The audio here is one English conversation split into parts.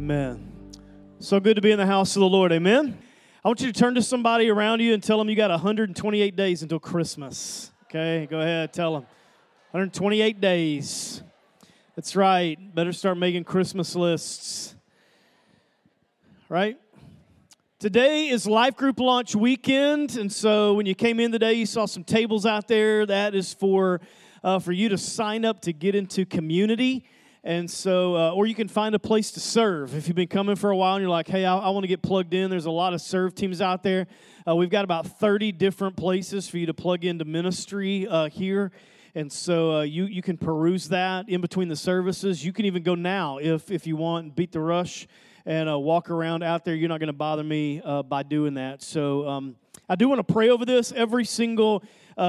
Amen. So good to be in the house of the Lord. Amen. I want you to turn to somebody around you and tell them you got 128 days until Christmas. Okay, go ahead, tell them. 128 days. That's right. Better start making Christmas lists. Right? Today is Life Group Launch Weekend, and so when you came in today, you saw some tables out there. That is for you to sign up to get into community. And so, or you can find a place to serve. If you've been coming for a while and you're like, hey, I want to get plugged in, there's a lot of serve teams out there. We've got about 30 different places for you to plug into ministry here. And so you can peruse that in between the services. You can even go now if you want and beat the rush and walk around out there. You're not going to bother me by doing that. So I do want to pray over this every single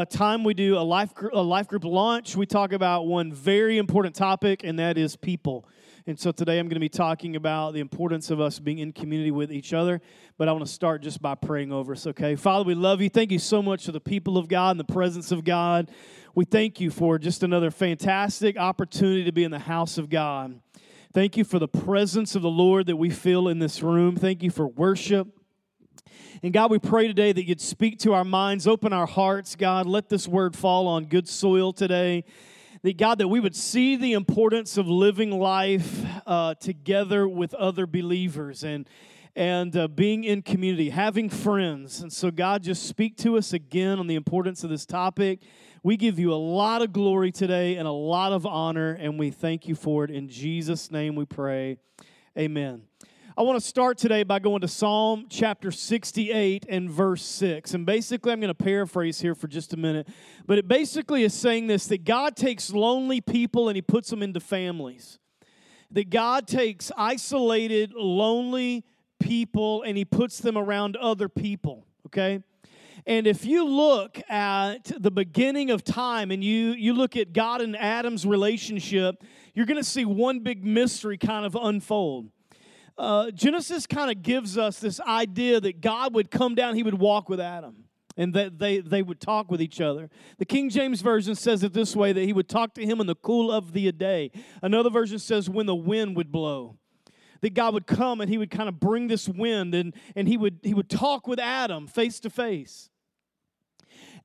time we do a life group launch. We talk about one very important topic, and that is people. And so today I'm going to be talking about the importance of us being in community with each other. But I want to start just by praying over us, okay? Father, we love you. Thank you so much for the people of God and the presence of God. We thank you for just another fantastic opportunity to be in the house of God. Thank you for the presence of the Lord that we feel in this room. Thank you for worship. And God, we pray today that you'd speak to our minds, open our hearts, God. Let this word fall on good soil today. That God, that we would see the importance of living life together with other believers and being in community, having friends. And so God, just speak to us again on the importance of this topic. We give you a lot of glory today and a lot of honor, and we thank you for it. In Jesus' name we pray, amen. I want to start today by going to Psalm chapter 68 and verse 6. And basically, I'm going to paraphrase here for just a minute. But it basically is saying this, that God takes lonely people and he puts them into families. That God takes isolated, lonely people and he puts them around other people, okay? And if you look at the beginning of time and you look at God and Adam's relationship, you're going to see one big mystery kind of unfold. Genesis kind of gives us this idea that God would come down, he would walk with Adam, and that they would talk with each other. The King James Version says it this way, that he would talk to him in the cool of the day. Another version says when the wind would blow, that God would come and he would kind of bring this wind, and he would talk with Adam face to face.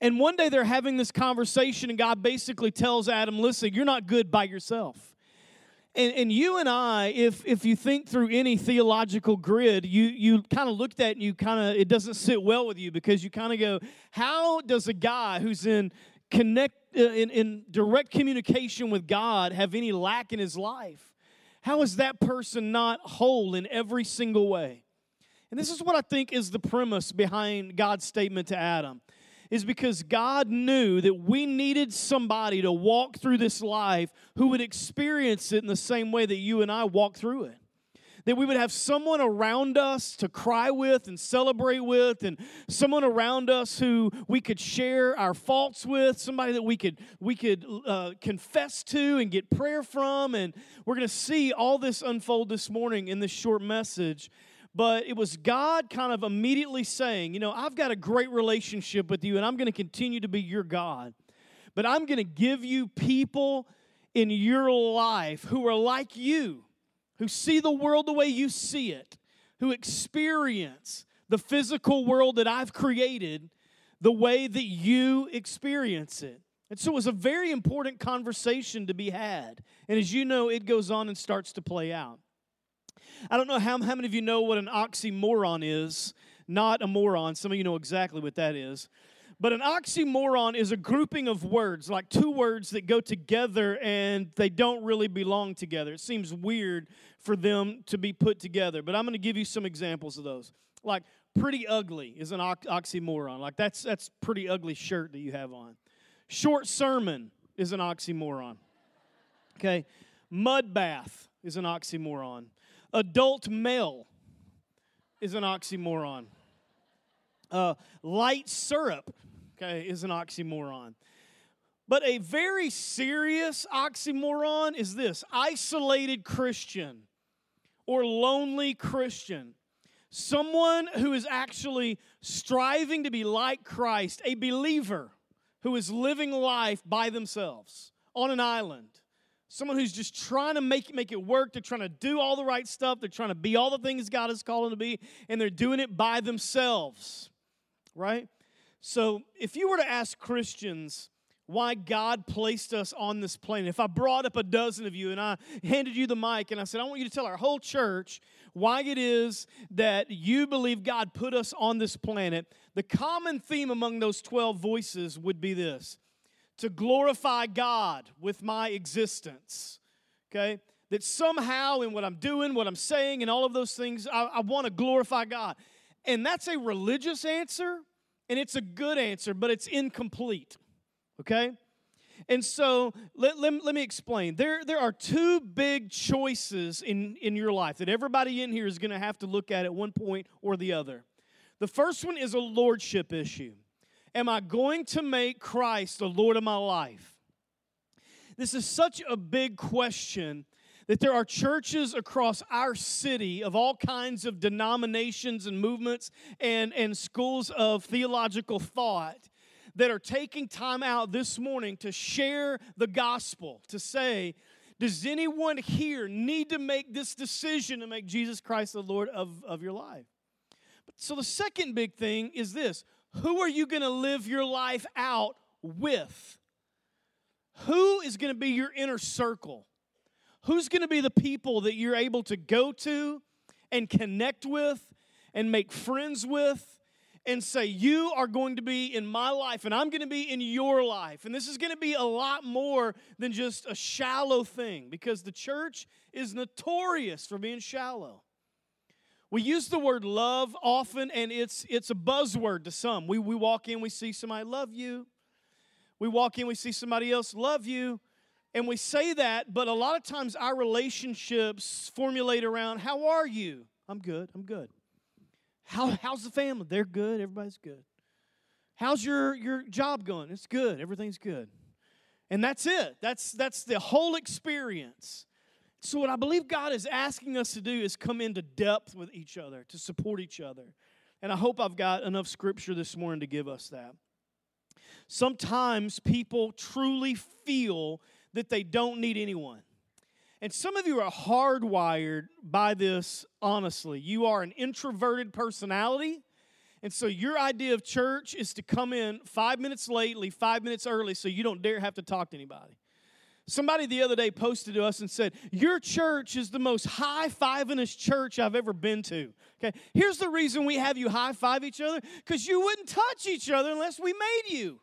And one day they're having this conversation, and God basically tells Adam, listen, you're not good by yourself. And you and I, if you think through any theological grid, you kind of look at that and you kind of, it doesn't sit well with you, because you kind of go, how does a guy who's in direct communication with God have any lack in his life? How is that person not whole in every single way? And this is what I think is the premise behind God's statement to Adam, is because God knew that we needed somebody to walk through this life who would experience it in the same way that you and I walk through it. That we would have someone around us to cry with and celebrate with, and someone around us who we could share our faults with, somebody that we could confess to and get prayer from. And we're going to see all this unfold this morning in this short message. But it was God kind of immediately saying, you know, I've got a great relationship with you, and I'm going to continue to be your God. But I'm going to give you people in your life who are like you, who see the world the way you see it, who experience the physical world that I've created the way that you experience it. And so it was a very important conversation to be had. And as you know, it goes on and starts to play out. I don't know how many of you know what an oxymoron is. Not a moron. Some of you know exactly what that is. But an oxymoron is a grouping of words, like two words that go together and they don't really belong together. It seems weird for them to be put together. But I'm going to give you some examples of those. Like, pretty ugly is an oxymoron. Like, that's pretty ugly shirt that you have on. Short sermon is an oxymoron. Okay? Mud bath is an oxymoron. Adult male is an oxymoron. Light syrup, okay, is an oxymoron. But a very serious oxymoron is this: isolated Christian or lonely Christian. Someone who is actually striving to be like Christ, a believer who is living life by themselves on an island Someone who's just trying to make it work. They're trying to do all the right stuff. They're trying to be all the things God is calling to be, and they're doing it by themselves, right? So if you were to ask Christians why God placed us on this planet, if I brought up a dozen of you and I handed you the mic and I said, I want you to tell our whole church why it is that you believe God put us on this planet, the common theme among those 12 voices would be this: to glorify God with my existence, okay? That somehow in what I'm doing, what I'm saying, and all of those things, I want to glorify God. And that's a religious answer, and it's a good answer, but it's incomplete, okay? And so let me explain. There are two big choices in your life that everybody in here is going to have to look at one point or the other. The first one is a lordship issue. Am I going to make Christ the Lord of my life? This is such a big question that there are churches across our city of all kinds of denominations and movements and schools of theological thought that are taking time out this morning to share the gospel, to say, does anyone here need to make this decision to make Jesus Christ the Lord of your life? So the second big thing is this. Who are you going to live your life out with? Who is going to be your inner circle? Who's going to be the people that you're able to go to and connect with and make friends with and say, you are going to be in my life and I'm going to be in your life? And this is going to be a lot more than just a shallow thing, because the church is notorious for being shallow. We use the word love often, and it's a buzzword to some. We walk in, we see somebody, love you. We walk in, we see somebody else, love you. And we say that, but a lot of times our relationships formulate around, how are you? I'm good, I'm good. How's the family? They're good, everybody's good. How's your job going? It's good, everything's good. And that's it. That's the whole experience. So what I believe God is asking us to do is come into depth with each other, to support each other. And I hope I've got enough scripture this morning to give us that. Sometimes people truly feel that they don't need anyone. And some of you are hardwired by this, honestly. You are an introverted personality. And so your idea of church is to come in 5 minutes late, leave 5 minutes early, so you don't dare have to talk to anybody. Somebody the other day posted to us and said, your church is the most high-fivingest church I've ever been to. Okay, here's the reason we have you high-five each other, because you wouldn't touch each other unless we made you.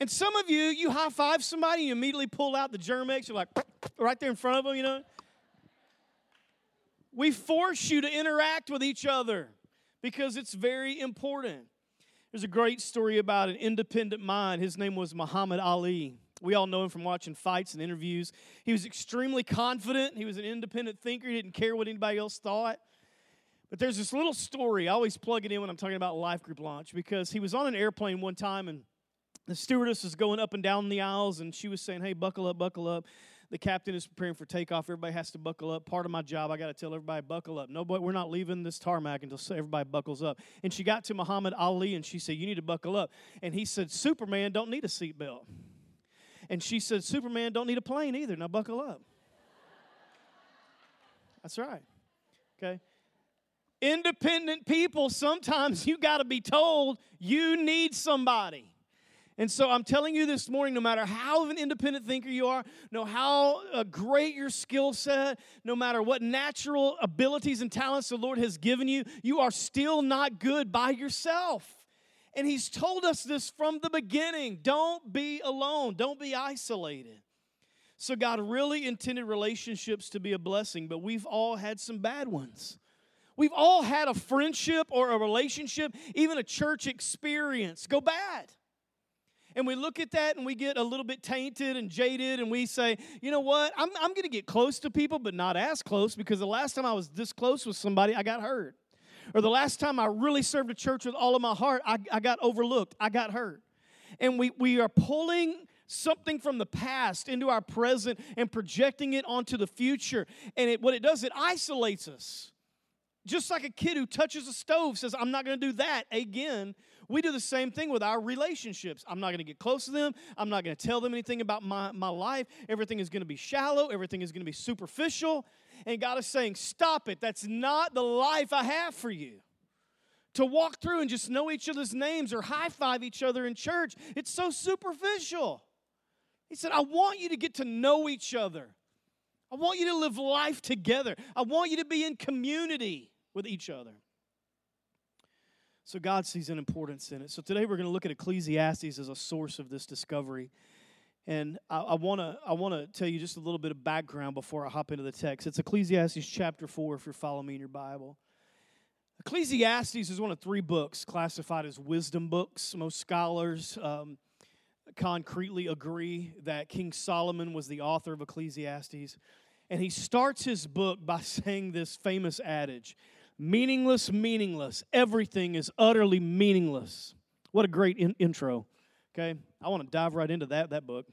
And some of you, you high-five somebody, you immediately pull out the Germex, you're like, right there in front of them, you know. We force you to interact with each other because it's very important. There's a great story about an independent mind. His name was Muhammad Ali. We all know him from watching fights and interviews. He was extremely confident. He was an independent thinker. He didn't care what anybody else thought. But there's this little story. I always plug it in when I'm talking about life group launch, because he was on an airplane one time, and the stewardess was going up and down the aisles, and she was saying, hey, buckle up, buckle up. The captain is preparing for takeoff. Everybody has to buckle up. Part of my job, I got to tell everybody, buckle up. No, but we're not leaving this tarmac until everybody buckles up. And she got to Muhammad Ali, and she said, you need to buckle up. And he said, Superman don't need a seatbelt. And she said, Superman don't need a plane either. Now buckle up. That's right. Okay. Independent people, sometimes you got to be told you need somebody. And so I'm telling you this morning, no matter how an independent thinker you are, no how great your skill set, no matter what natural abilities and talents the Lord has given you, you are still not good by yourself. And he's told us this from the beginning. Don't be alone. Don't be isolated. So God really intended relationships to be a blessing, but we've all had some bad ones. We've all had a friendship or a relationship, even a church experience, go bad. And we look at that and we get a little bit tainted and jaded, and we say, you know what, I'm going to get close to people, but not as close, because the last time I was this close with somebody, I got hurt. Or the last time I really served a church with all of my heart, I got overlooked. I got hurt. And we are pulling something from the past into our present and projecting it onto the future. And what it does, it isolates us. Just like a kid who touches a stove says, I'm not going to do that again. We do the same thing with our relationships. I'm not going to get close to them. I'm not going to tell them anything about my life. Everything is going to be shallow. Everything is going to be superficial. And God is saying, stop it. That's not the life I have for you. To walk through and just know each other's names or high-five each other in church, it's so superficial. He said, I want you to get to know each other. I want you to live life together. I want you to be in community with each other. So God sees an importance in it. So today we're going to look at Ecclesiastes as a source of this discovery. And I want to tell you just a little bit of background before I hop into the text. It's Ecclesiastes chapter 4 if you're following me in your Bible. Ecclesiastes is one of three books classified as wisdom books. Most scholars concretely agree that King Solomon was the author of Ecclesiastes. And he starts his book by saying this famous adage, meaningless, meaningless. Everything is utterly meaningless. What a great intro, okay? I want to dive right into that book.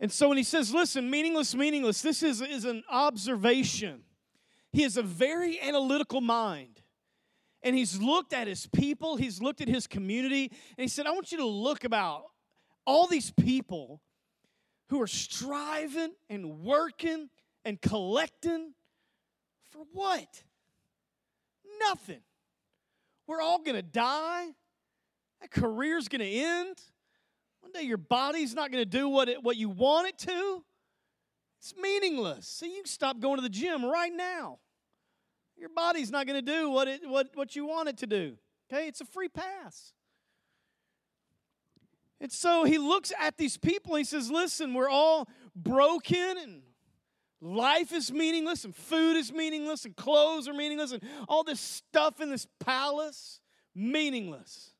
And so when he says, listen, meaningless, meaningless, this is an observation. He has a very analytical mind. And he's looked at his people. He's looked at his community. And he said, I want you to look about all these people who are striving and working and collecting for what? Nothing. We're all going to die. That career's going to end. One day your body's not going to do what you want it to. It's meaningless. So you can stop going to the gym right now. Your body's not going to do what you want it to do. Okay? It's a free pass. And so he looks at these people and he says, listen, we're all broken and life is meaningless and food is meaningless and clothes are meaningless and all this stuff in this palace, meaningless.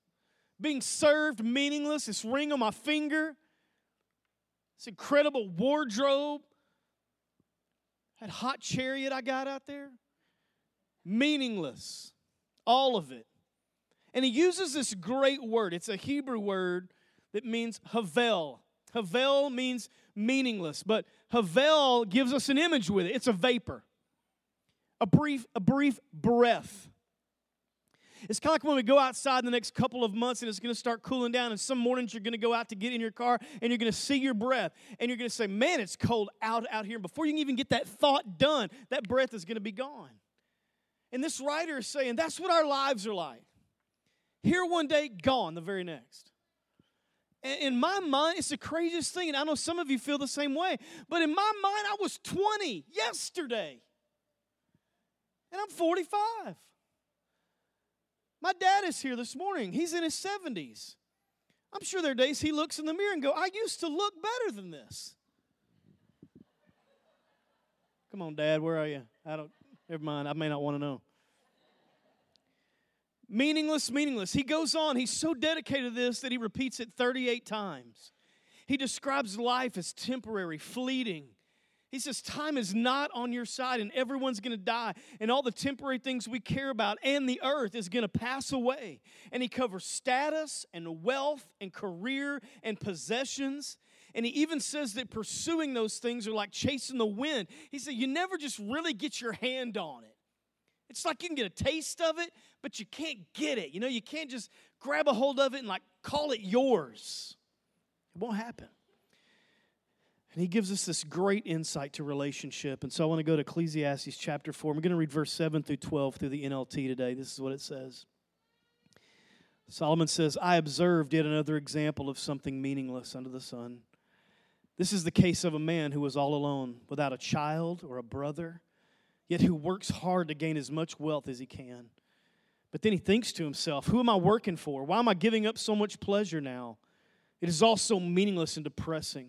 Being served, meaningless. This ring on my finger, this incredible wardrobe, that hot chariot I got out there, meaningless. All of it. And he uses this great word. It's a Hebrew word that means havel. Havel means meaningless, but havel gives us an image with it. It's a vapor, a brief breath. It's kind of like when we go outside in the next couple of months and it's going to start cooling down, and some mornings you're going to go out to get in your car and you're going to see your breath, and you're going to say, man, it's cold out here. And before you can even get that thought done, that breath is going to be gone. And this writer is saying that's what our lives are like. Here one day, gone the very next. In my mind, it's the craziest thing, and I know some of you feel the same way, but in my mind, I was 20 yesterday, and I'm 45. My dad is here this morning. He's in his 70s. I'm sure there are days he looks in the mirror and go, I used to look better than this. Come on, Dad, where are you? Never mind, I may not want to know. Meaningless, meaningless. He goes on. He's so dedicated to this that he repeats it 38 times. He describes life as temporary, fleeting. He says time is not on your side and everyone's going to die. And all the temporary things we care about and the earth is going to pass away. And he covers status and wealth and career and possessions. And he even says that pursuing those things are like chasing the wind. He said you never just really get your hand on it. It's like you can get a taste of it, but you can't get it. You know, you can't just grab a hold of it and, like, call it yours. It won't happen. And he gives us this great insight to relationship. And so I want to go to Ecclesiastes chapter 4. I'm going to read verse 7 through 12 through the NLT today. This is what it says. Solomon says, I observed yet another example of something meaningless under the sun. This is the case of a man who was all alone, without a child or a brother, yet who works hard to gain as much wealth as he can. But then he thinks to himself, who am I working for? Why am I giving up so much pleasure now? It is all so meaningless and depressing.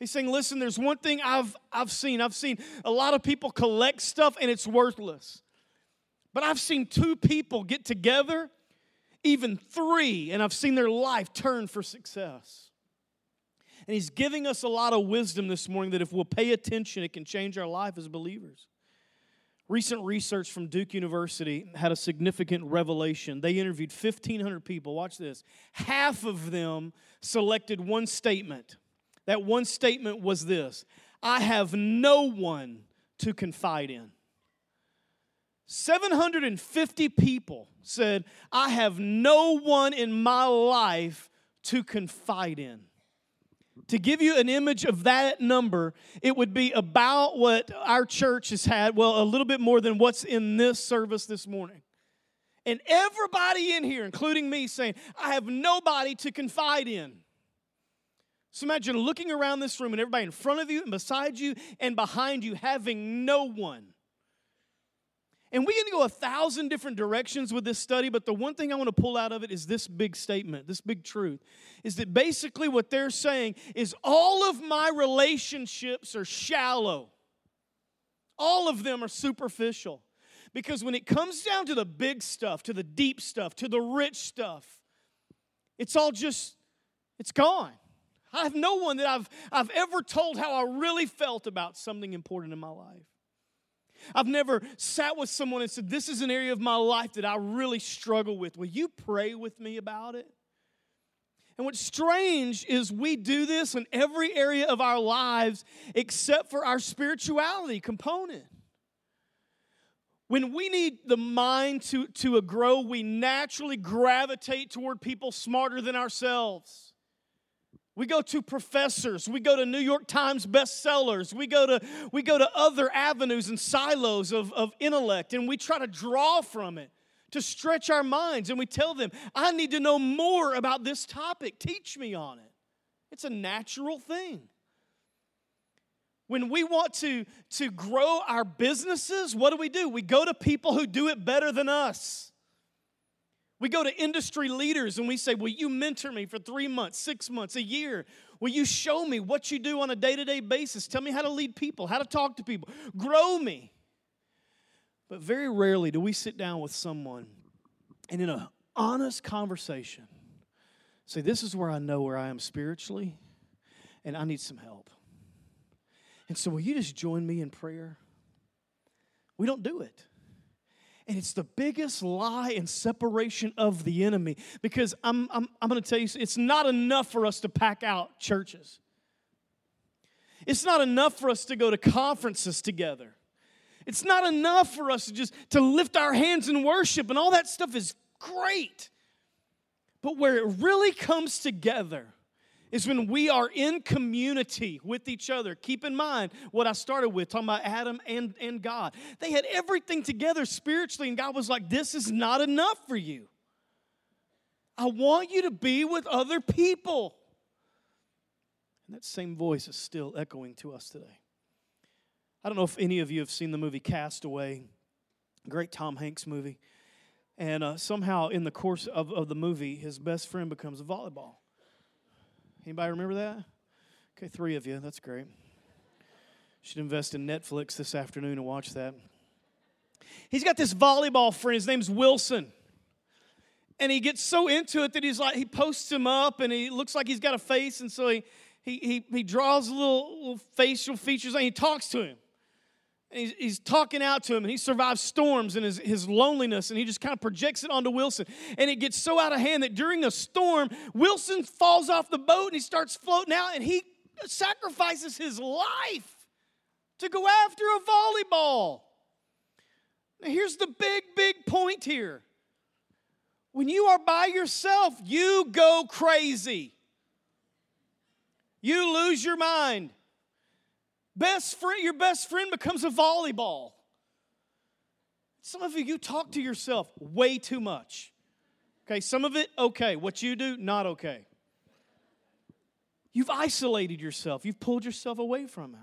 He's saying, listen, there's one thing I've seen. I've seen a lot of people collect stuff, and it's worthless. But I've seen two people get together even three, and I've seen their life turn for success. And he's giving us a lot of wisdom this morning that if we'll pay attention, it can change our life as believers. Recent research from Duke University had a significant revelation. They interviewed 1,500 people. Watch this. Half of them selected one statement. That one statement was this: I have no one to confide in. 750 people said, I have no one in my life to confide in. To give you an image of that number, it would be about what our church has had, well, a little bit more than what's in this service this morning. And everybody in here, including me, saying, I have nobody to confide in. So imagine looking around this room and everybody in front of you and beside you and behind you having no one. And we can go 1,000 different directions with this study, but the one thing I want to pull out of it is this big statement, this big truth, is that basically what they're saying is all of my relationships are shallow. All of them are superficial. Because when it comes down to the big stuff, to the deep stuff, to the rich stuff, it's all just, it's gone. I have no one that I've ever told how I really felt about something important in my life. I've never sat with someone and said, this is an area of my life that I really struggle with. Will you pray with me about it? And what's strange is we do this in every area of our lives except for our spirituality component. When we need the mind to grow, we naturally gravitate toward people smarter than ourselves. We go to professors, we go to New York Times bestsellers, we go to other avenues and silos of intellect, and we try to draw from it to stretch our minds, and we tell them, I need to know more about this topic, teach me on it. It's a natural thing. When we want to grow our businesses, what do? We go to people who do it better than us. We go to industry leaders and we say, will you mentor me for 3 months, 6 months, a year? Will you show me what you do on a day-to-day basis? Tell me how to lead people, how to talk to people. Grow me. But very rarely do we sit down with someone and in an honest conversation say, this is where I know where I am spiritually and I need some help. And so will you just join me in prayer? We don't do it. And it's the biggest lie and separation of the enemy. Because I'm going to tell you, it's not enough for us to pack out churches. It's not enough for us to go to conferences together. It's not enough for us to just to lift our hands in worship. And all that stuff is great. But where it really comes together is when we are in community with each other. Keep in mind what I started with, talking about Adam and God. They had everything together spiritually, and God was like, this is not enough for you. I want you to be with other people. And that same voice is still echoing to us today. I don't know if any of you have seen the movie Cast Away, a great Tom Hanks movie. And somehow in the course of the movie, his best friend becomes a volleyball. Anybody remember that? Okay, three of you. That's great. Should invest in Netflix this afternoon and watch that. He's got this volleyball friend. His name's Wilson. And he gets so into it that he's like, he posts him up and he looks like he's got a face. And so he draws little facial features and he talks to him. And he's talking out to him, and he survives storms and his loneliness, and he just kind of projects it onto Wilson. And it gets so out of hand that during a storm, Wilson falls off the boat, and he starts floating out, and he sacrifices his life to go after a volleyball. Now, here's the big, big point here. When you are by yourself, you go crazy. You lose your mind. Your best friend becomes a volleyball. Some of you talk to yourself way too much. Okay, some of it, okay. What you do, not okay. You've isolated yourself. You've pulled yourself away from it.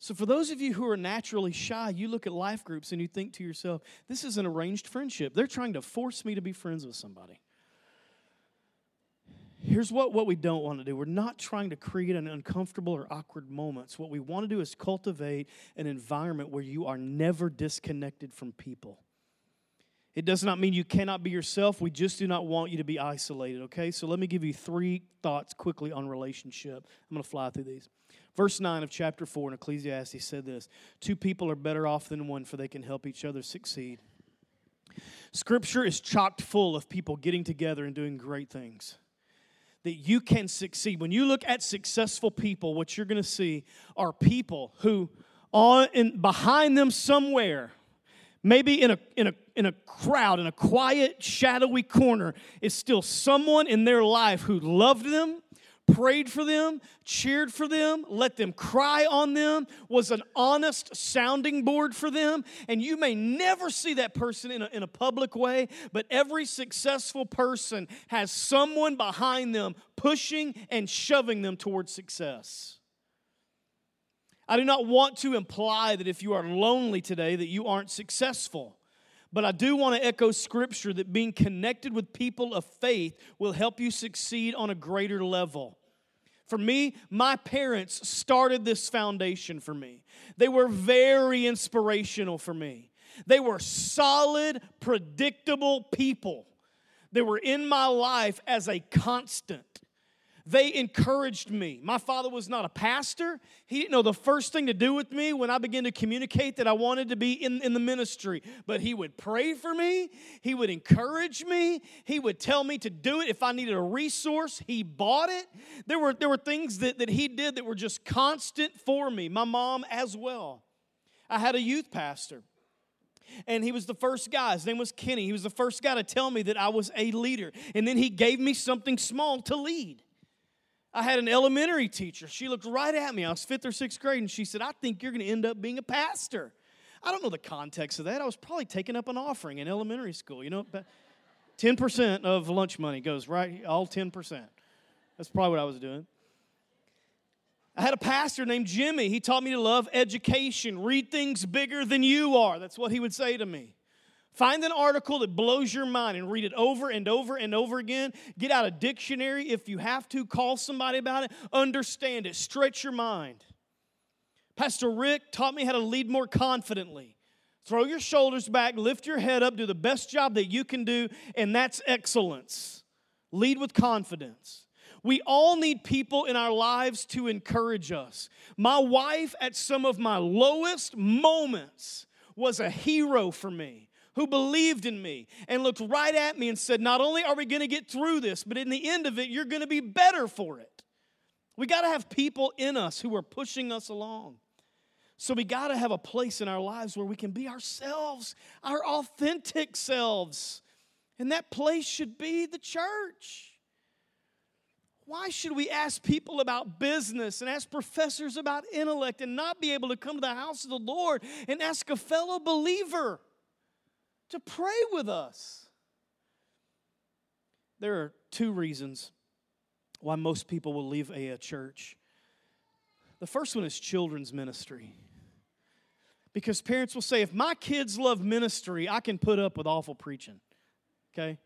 So for those of you who are naturally shy, you look at life groups and you think to yourself, this is an arranged friendship. They're trying to force me to be friends with somebody. Here's what we don't want to do. We're not trying to create an uncomfortable or awkward moments. What we want to do is cultivate an environment where you are never disconnected from people. It does not mean you cannot be yourself. We just do not want you to be isolated, okay? So let me give you three thoughts quickly on relationship. I'm going to fly through these. Verse 9 of chapter 4 in Ecclesiastes said this, "Two people are better off than one, for they can help each other succeed." Scripture is chocked full of people getting together and doing great things. That you can succeed. When you look at successful people, what you're going to see are people who are behind them somewhere, maybe in a crowd, in a quiet, shadowy corner, is still someone in their life who loved them, prayed for them, cheered for them, let them cry on them, was an honest sounding board for them. And you may never see that person in a public way, but every successful person has someone behind them pushing and shoving them towards success. I do not want to imply that if you are lonely today that you aren't successful. But I do want to echo Scripture that being connected with people of faith will help you succeed on a greater level. For me, my parents started this foundation for me. They were very inspirational for me. They were solid, predictable people. They were in my life as a constant. They encouraged me. My father was not a pastor. He didn't know the first thing to do with me when I began to communicate that I wanted to be in the ministry. But he would pray for me. He would encourage me. He would tell me to do it. If I needed a resource, he bought it. There were things that he did that were just constant for me. My mom as well. I had a youth pastor. And he was the first guy. His name was Kenny. He was the first guy to tell me that I was a leader. And then he gave me something small to lead. I had an elementary teacher. She looked right at me. I was 5th or 6th grade, and she said, "I think you're going to end up being a pastor." I don't know the context of that. I was probably taking up an offering in elementary school. You know, but 10% of lunch money goes right, all 10%. That's probably what I was doing. I had a pastor named Jimmy. He taught me to love education, read things bigger than you are. That's what he would say to me. Find an article that blows your mind and read it over and over and over again. Get out a dictionary if you have to. Call somebody about it. Understand it. Stretch your mind. Pastor Rick taught me how to lead more confidently. Throw your shoulders back, lift your head up, do the best job that you can do, and that's excellence. Lead with confidence. We all need people in our lives to encourage us. My wife, at some of my lowest moments, was a hero for me, who believed in me and looked right at me and said, "Not only are we going to get through this, but in the end of it, you're going to be better for it." We got to have people in us who are pushing us along. So we got to have a place in our lives where we can be ourselves, our authentic selves. And that place should be the church. Why should we ask people about business and ask professors about intellect and not be able to come to the house of the Lord and ask a fellow believer to pray with us? There are two reasons why most people will leave a church. The first one is children's ministry. Because parents will say, if my kids love ministry, I can put up with awful preaching. Okay?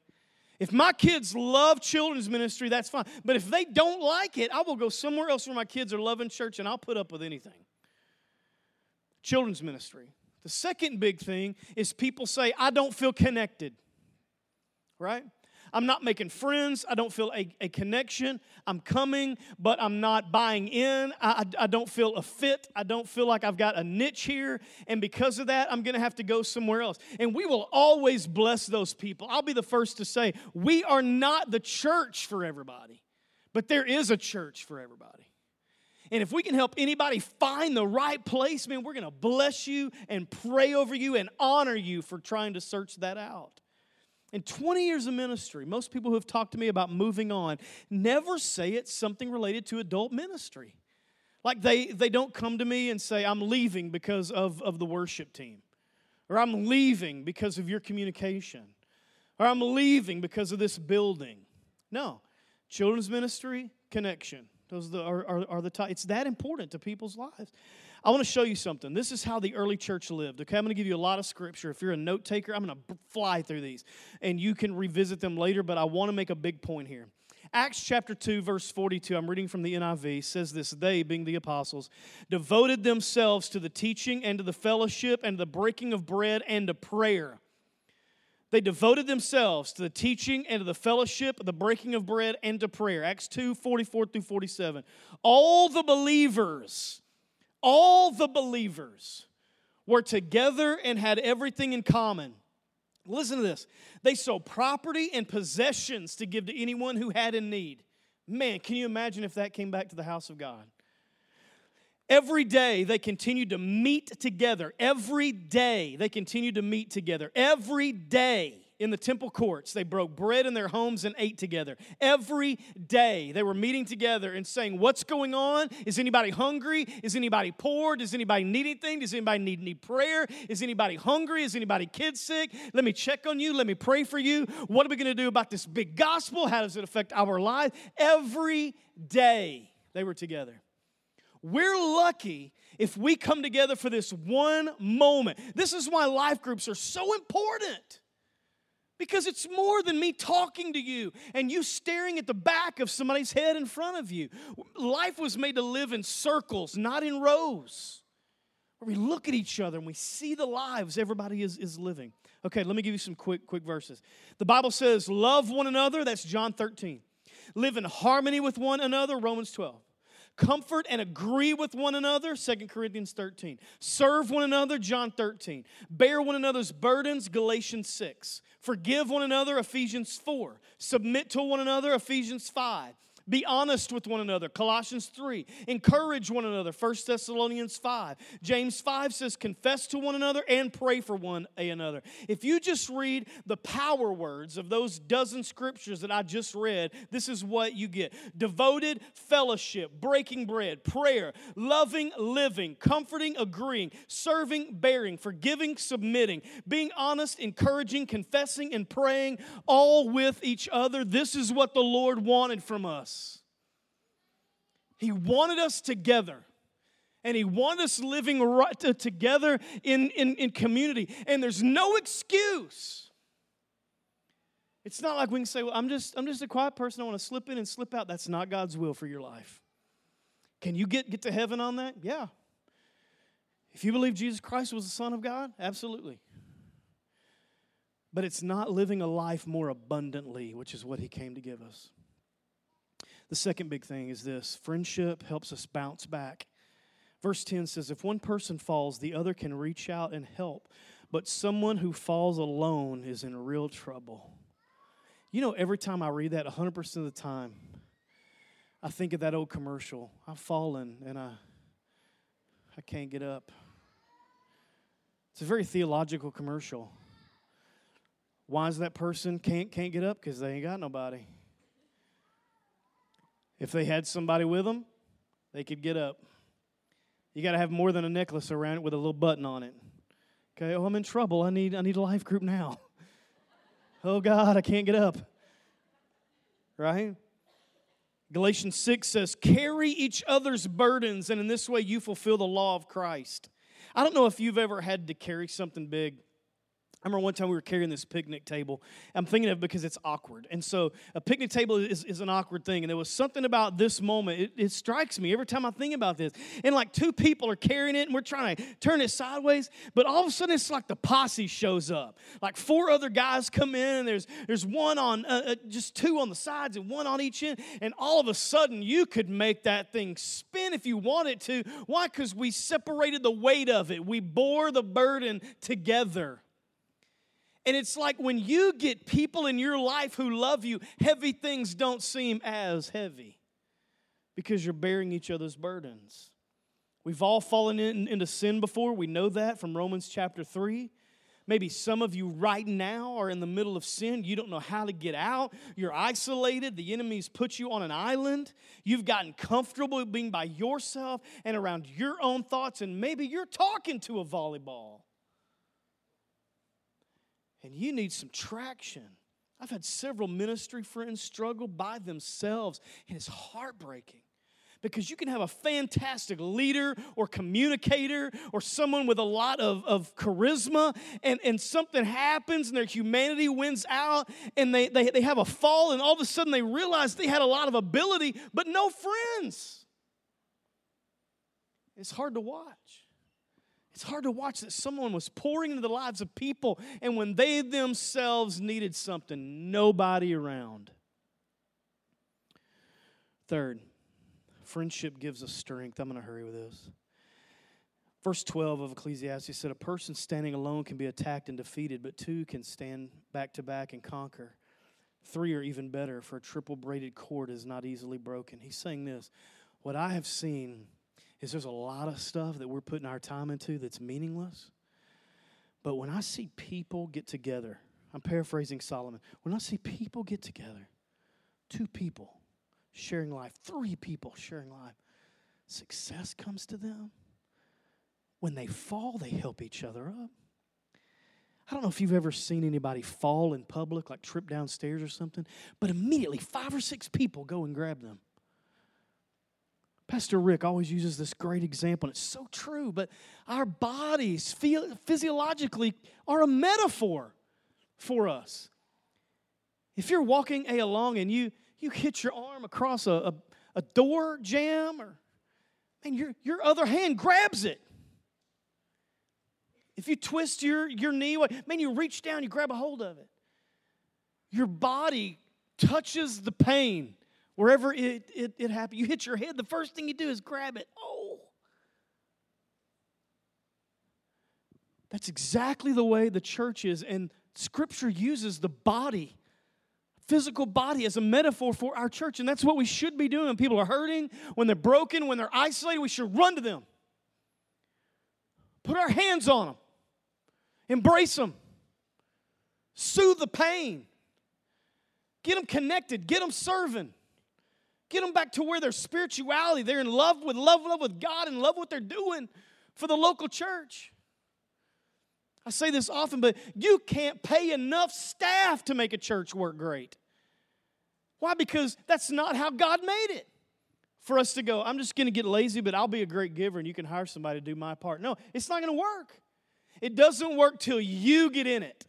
If my kids love children's ministry, that's fine. But if they don't like it, I will go somewhere else where my kids are loving church and I'll put up with anything. Children's ministry. The second big thing is people say, I don't feel connected, right? I'm not making friends. I don't feel a connection. I'm coming, but I'm not buying in. I don't feel a fit. I don't feel like I've got a niche here, and because of that, I'm going to have to go somewhere else. And we will always bless those people. I'll be the first to say, we are not the church for everybody, but there is a church for everybody. And if we can help anybody find the right place, man, we're going to bless you and pray over you and honor you for trying to search that out. In 20 years of ministry, most people who have talked to me about moving on never say it's something related to adult ministry. Like they don't come to me and say, I'm leaving because of the worship team. Or I'm leaving because of your communication. Or I'm leaving because of this building. No. Children's ministry, connection. Those are the top. It's that important to people's lives. I want to show you something. This is how the early church lived. Okay, I'm going to give you a lot of scripture. If you're a note taker, I'm going to fly through these. And you can revisit them later, but I want to make a big point here. Acts chapter 2, verse 42, I'm reading from the NIV, says this, "They," being the apostles, "devoted themselves to the teaching and to the fellowship and the breaking of bread and to prayer." They devoted themselves to the teaching and to the fellowship, the breaking of bread, and to prayer. Acts 2, 44 through 47. All the believers were together and had everything in common. Listen to this. They sold property and possessions to give to anyone who had in need. Man, can you imagine if that came back to the house of God? Every day they continued to meet together. Every day they continued to meet together. Every day in the temple courts they broke bread in their homes and ate together. Every day they were meeting together and saying, what's going on? Is anybody hungry? Is anybody poor? Does anybody need anything? Does anybody need prayer? Is anybody hungry? Is anybody kid sick? Let me check on you. Let me pray for you. What are we going to do about this big gospel? How does it affect our life? Every day they were together. We're lucky if we come together for this one moment. This is why life groups are so important. Because it's more than me talking to you and you staring at the back of somebody's head in front of you. Life was made to live in circles, not in rows. Where we look at each other and we see the lives everybody is living. Okay, let me give you some quick verses. The Bible says, love one another. That's John 13. Live in harmony with one another. Romans 12. Comfort and agree with one another, 2 Corinthians 13. Serve one another, John 13. Bear one another's burdens, Galatians 6. Forgive one another, Ephesians 4. Submit to one another, Ephesians 5. Be honest with one another, Colossians 3. Encourage one another, 1 Thessalonians 5. James 5 says, confess to one another and pray for one another. If you just read the power words of those dozen scriptures that I just read, this is what you get. Devoted fellowship, breaking bread, prayer, loving, living, comforting, agreeing, serving, bearing, forgiving, submitting, being honest, encouraging, confessing, and praying, all with each other. This is what the Lord wanted from us. He wanted us together, and He wanted us living right together in community. And there's no excuse. It's not like we can say, well, I'm just a quiet person. I want to slip in and slip out. That's not God's will for your life. Can you get to heaven on that? Yeah. If you believe Jesus Christ was the Son of God, absolutely. But it's not living a life more abundantly, which is what He came to give us. The second big thing is this. Friendship helps us bounce back. Verse 10 says, if one person falls, the other can reach out and help. But someone who falls alone is in real trouble. You know, every time I read that, 100% of the time, I think of that old commercial. I've fallen and I can't get up. It's a very theological commercial. Why is that person can't get up? Because they ain't got nobody. If they had somebody with them, they could get up. You got to have more than a necklace around it with a little button on it. Okay, oh, I'm in trouble. I need a life group now. Oh, God, I can't get up. Right? Galatians 6 says, carry each other's burdens, and in this way you fulfill the law of Christ. I don't know if you've ever had to carry something big. I remember one time we were carrying this picnic table. I'm thinking of it because it's awkward. And so a picnic table is an awkward thing. And there was something about this moment. It strikes me every time I think about this. And like two people are carrying it, and we're trying to turn it sideways. But all of a sudden, it's like the posse shows up. Like four other guys come in, and there's one on, just two on the sides and one on each end. And all of a sudden, you could make that thing spin if you wanted to. Why? Because we separated the weight of it. We bore the burden together. And it's like when you get people in your life who love you, heavy things don't seem as heavy because you're bearing each other's burdens. We've all fallen into sin before. We know that from Romans chapter 3. Maybe some of you right now are in the middle of sin. You don't know how to get out. You're isolated. The enemy's put you on an island. You've gotten comfortable being by yourself and around your own thoughts, and maybe you're talking to a volleyball. And you need some traction. I've had several ministry friends struggle by themselves, and it's heartbreaking because you can have a fantastic leader or communicator or someone with a lot of charisma, and something happens, and their humanity wins out, and they have a fall, and all of a sudden they realize they had a lot of ability, but no friends. It's hard to watch. It's hard to watch that someone was pouring into the lives of people, and when they themselves needed something, nobody around. Third, friendship gives us strength. I'm going to hurry with this. Verse 12 of Ecclesiastes said, a person standing alone can be attacked and defeated, but two can stand back to back and conquer. Three are even better, for a triple-braided cord is not easily broken. He's saying this, what I have seen is there's a lot of stuff that we're putting our time into that's meaningless. But when I see people get together, I'm paraphrasing Solomon, when I see people get together, two people sharing life, three people sharing life, success comes to them. When they fall, they help each other up. I don't know if you've ever seen anybody fall in public, like trip downstairs or something, but immediately 5 or 6 people go and grab them. Pastor Rick always uses this great example, and it's so true, but our bodies physiologically are a metaphor for us. If you're walking along and you hit your arm across a door jamb, and your other hand grabs it. If you twist your knee, man, you reach down, you grab a hold of it. Your body touches the pain wherever it happens. You hit your head, the first thing you do is grab it. Oh. That's exactly the way the church is, and Scripture uses the body, physical body, as a metaphor for our church, and that's what we should be doing. When people are hurting, when they're broken, when they're isolated, we should run to them. Put our hands on them. Embrace them. Soothe the pain. Get them connected. Get them serving. Get them back to where their spirituality, they're in love with God, and love what they're doing for the local church. I say this often, but you can't pay enough staff to make a church work great. Why? Because that's not how God made it. For us to go, I'm just going to get lazy, but I'll be a great giver, and you can hire somebody to do my part. No, it's not going to work. It doesn't work till you get in it,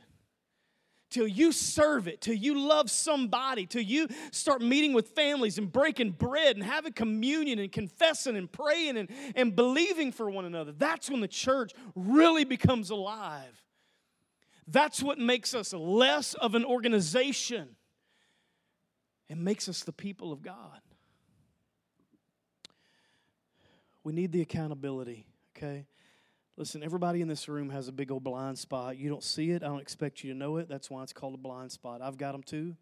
till you serve it, till you love somebody, till you start meeting with families and breaking bread and having communion and confessing and praying and believing for one another. That's when the church really becomes alive. That's what makes us less of an organization and makes us the people of God. We need the accountability, okay? Listen, everybody in this room has a big old blind spot. You don't see it. I don't expect you to know it. That's why it's called a blind spot. I've got them too.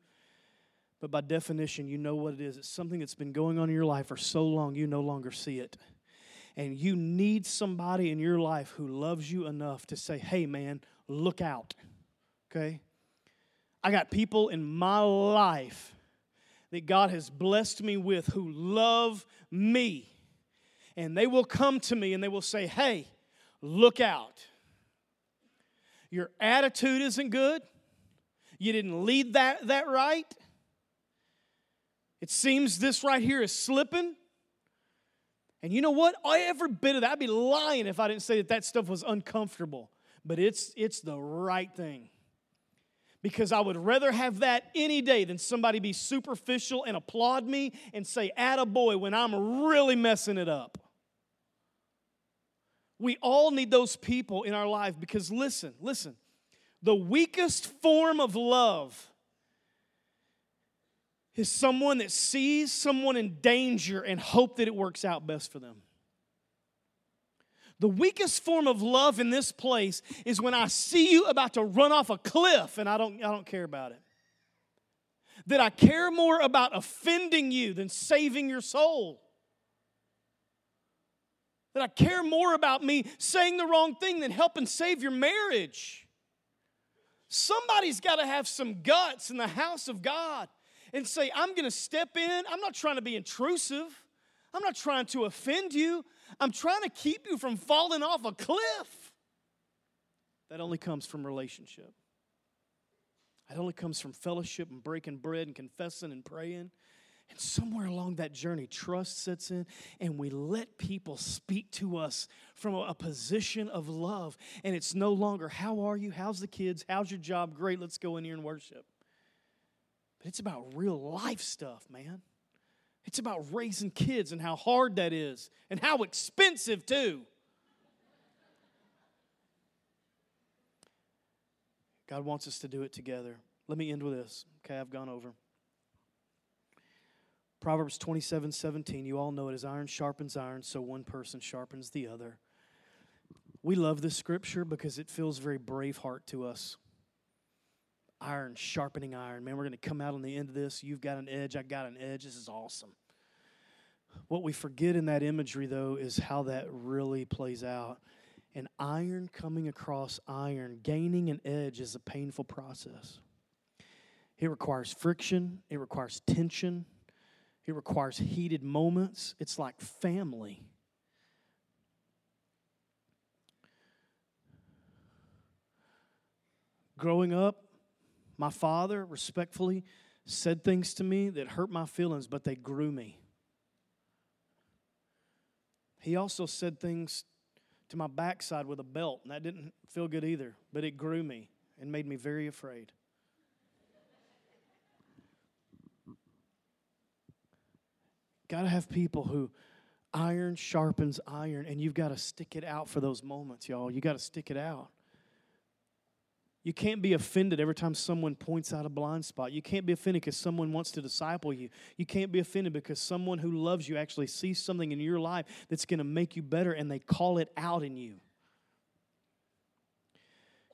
But by definition, you know what it is. It's something that's been going on in your life for so long you no longer see it. And you need somebody in your life who loves you enough to say, hey, man, look out, okay? I got people in my life that God has blessed me with who love me. And they will come to me and they will say, hey, look out. Your attitude isn't good. You didn't lead that right. It seems this right here is slipping. And you know what? Every bit of that, I'd be lying if I didn't say that stuff was uncomfortable. But it's the right thing. Because I would rather have that any day than somebody be superficial and applaud me and say, attaboy, when I'm really messing it up. We all need those people in our life because listen, the weakest form of love is someone that sees someone in danger and hope that it works out best for them. The weakest form of love in this place is when I see you about to run off a cliff and I don't care about it. That I care more about offending you than saving your soul. That I care more about me saying the wrong thing than helping save your marriage. Somebody's got to have some guts in the house of God and say, I'm going to step in. I'm not trying to be intrusive. I'm not trying to offend you. I'm trying to keep you from falling off a cliff. That only comes from relationship. That only comes from fellowship and breaking bread and confessing and praying. And somewhere along that journey, trust sets in, and we let people speak to us from a position of love. And it's no longer, how are you? How's the kids? How's your job? Great, let's go in here and worship. But it's about real life stuff, man. It's about raising kids and how hard that is and how expensive, too. God wants us to do it together. Let me end with this. Okay, I've gone over. Proverbs 27:17, you all know it, as iron sharpens iron, so one person sharpens the other. We love this scripture because it feels very Braveheart to us. Iron sharpening iron. Man, we're going to come out on the end of this. You've got an edge. I got an edge. This is awesome. What we forget in that imagery, though, is how that really plays out. And iron coming across iron, gaining an edge, is a painful process. It requires friction. It requires tension. It requires heated moments. It's like family. Growing up, my father respectfully said things to me that hurt my feelings, but they grew me. He also said things to my backside with a belt, and that didn't feel good either, but it grew me and made me very afraid. Got to have people who iron sharpens iron, and you've got to stick it out for those moments, y'all. You got to stick it out. You can't be offended every time someone points out a blind spot. You can't be offended because someone wants to disciple you. You can't be offended because someone who loves you actually sees something in your life that's going to make you better, and they call it out in you.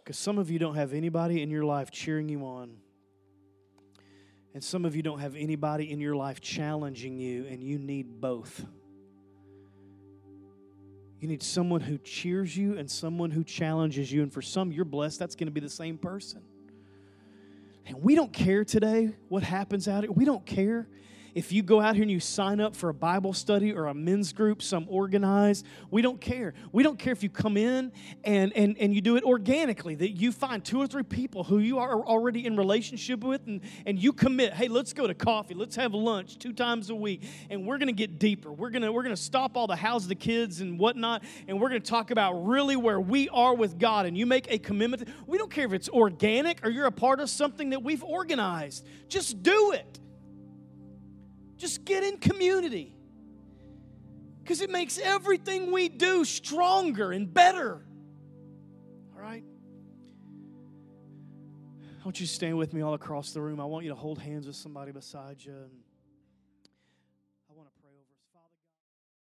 Because some of you don't have anybody in your life cheering you on. And some of you don't have anybody in your life challenging you, and you need both. You need someone who cheers you and someone who challenges you. And for some, you're blessed. That's going to be the same person. And we don't care today what happens out here. We don't care if you go out here and you sign up for a Bible study or a men's group, some organized. We don't care. We don't care if you come in and you do it organically, that you find 2 or 3 people who you are already in relationship with, and you commit, hey, let's go to coffee, let's have lunch 2 times a week, and we're going to get deeper. We're going to stop all the how's the kids and whatnot, and we're going to talk about really where we are with God, and you make a commitment. We don't care if it's organic or you're a part of something that we've organized. Just do it. Just get in community, because it makes everything we do stronger and better. All right? I want you to stand with me all across the room. I want you to hold hands with somebody beside you.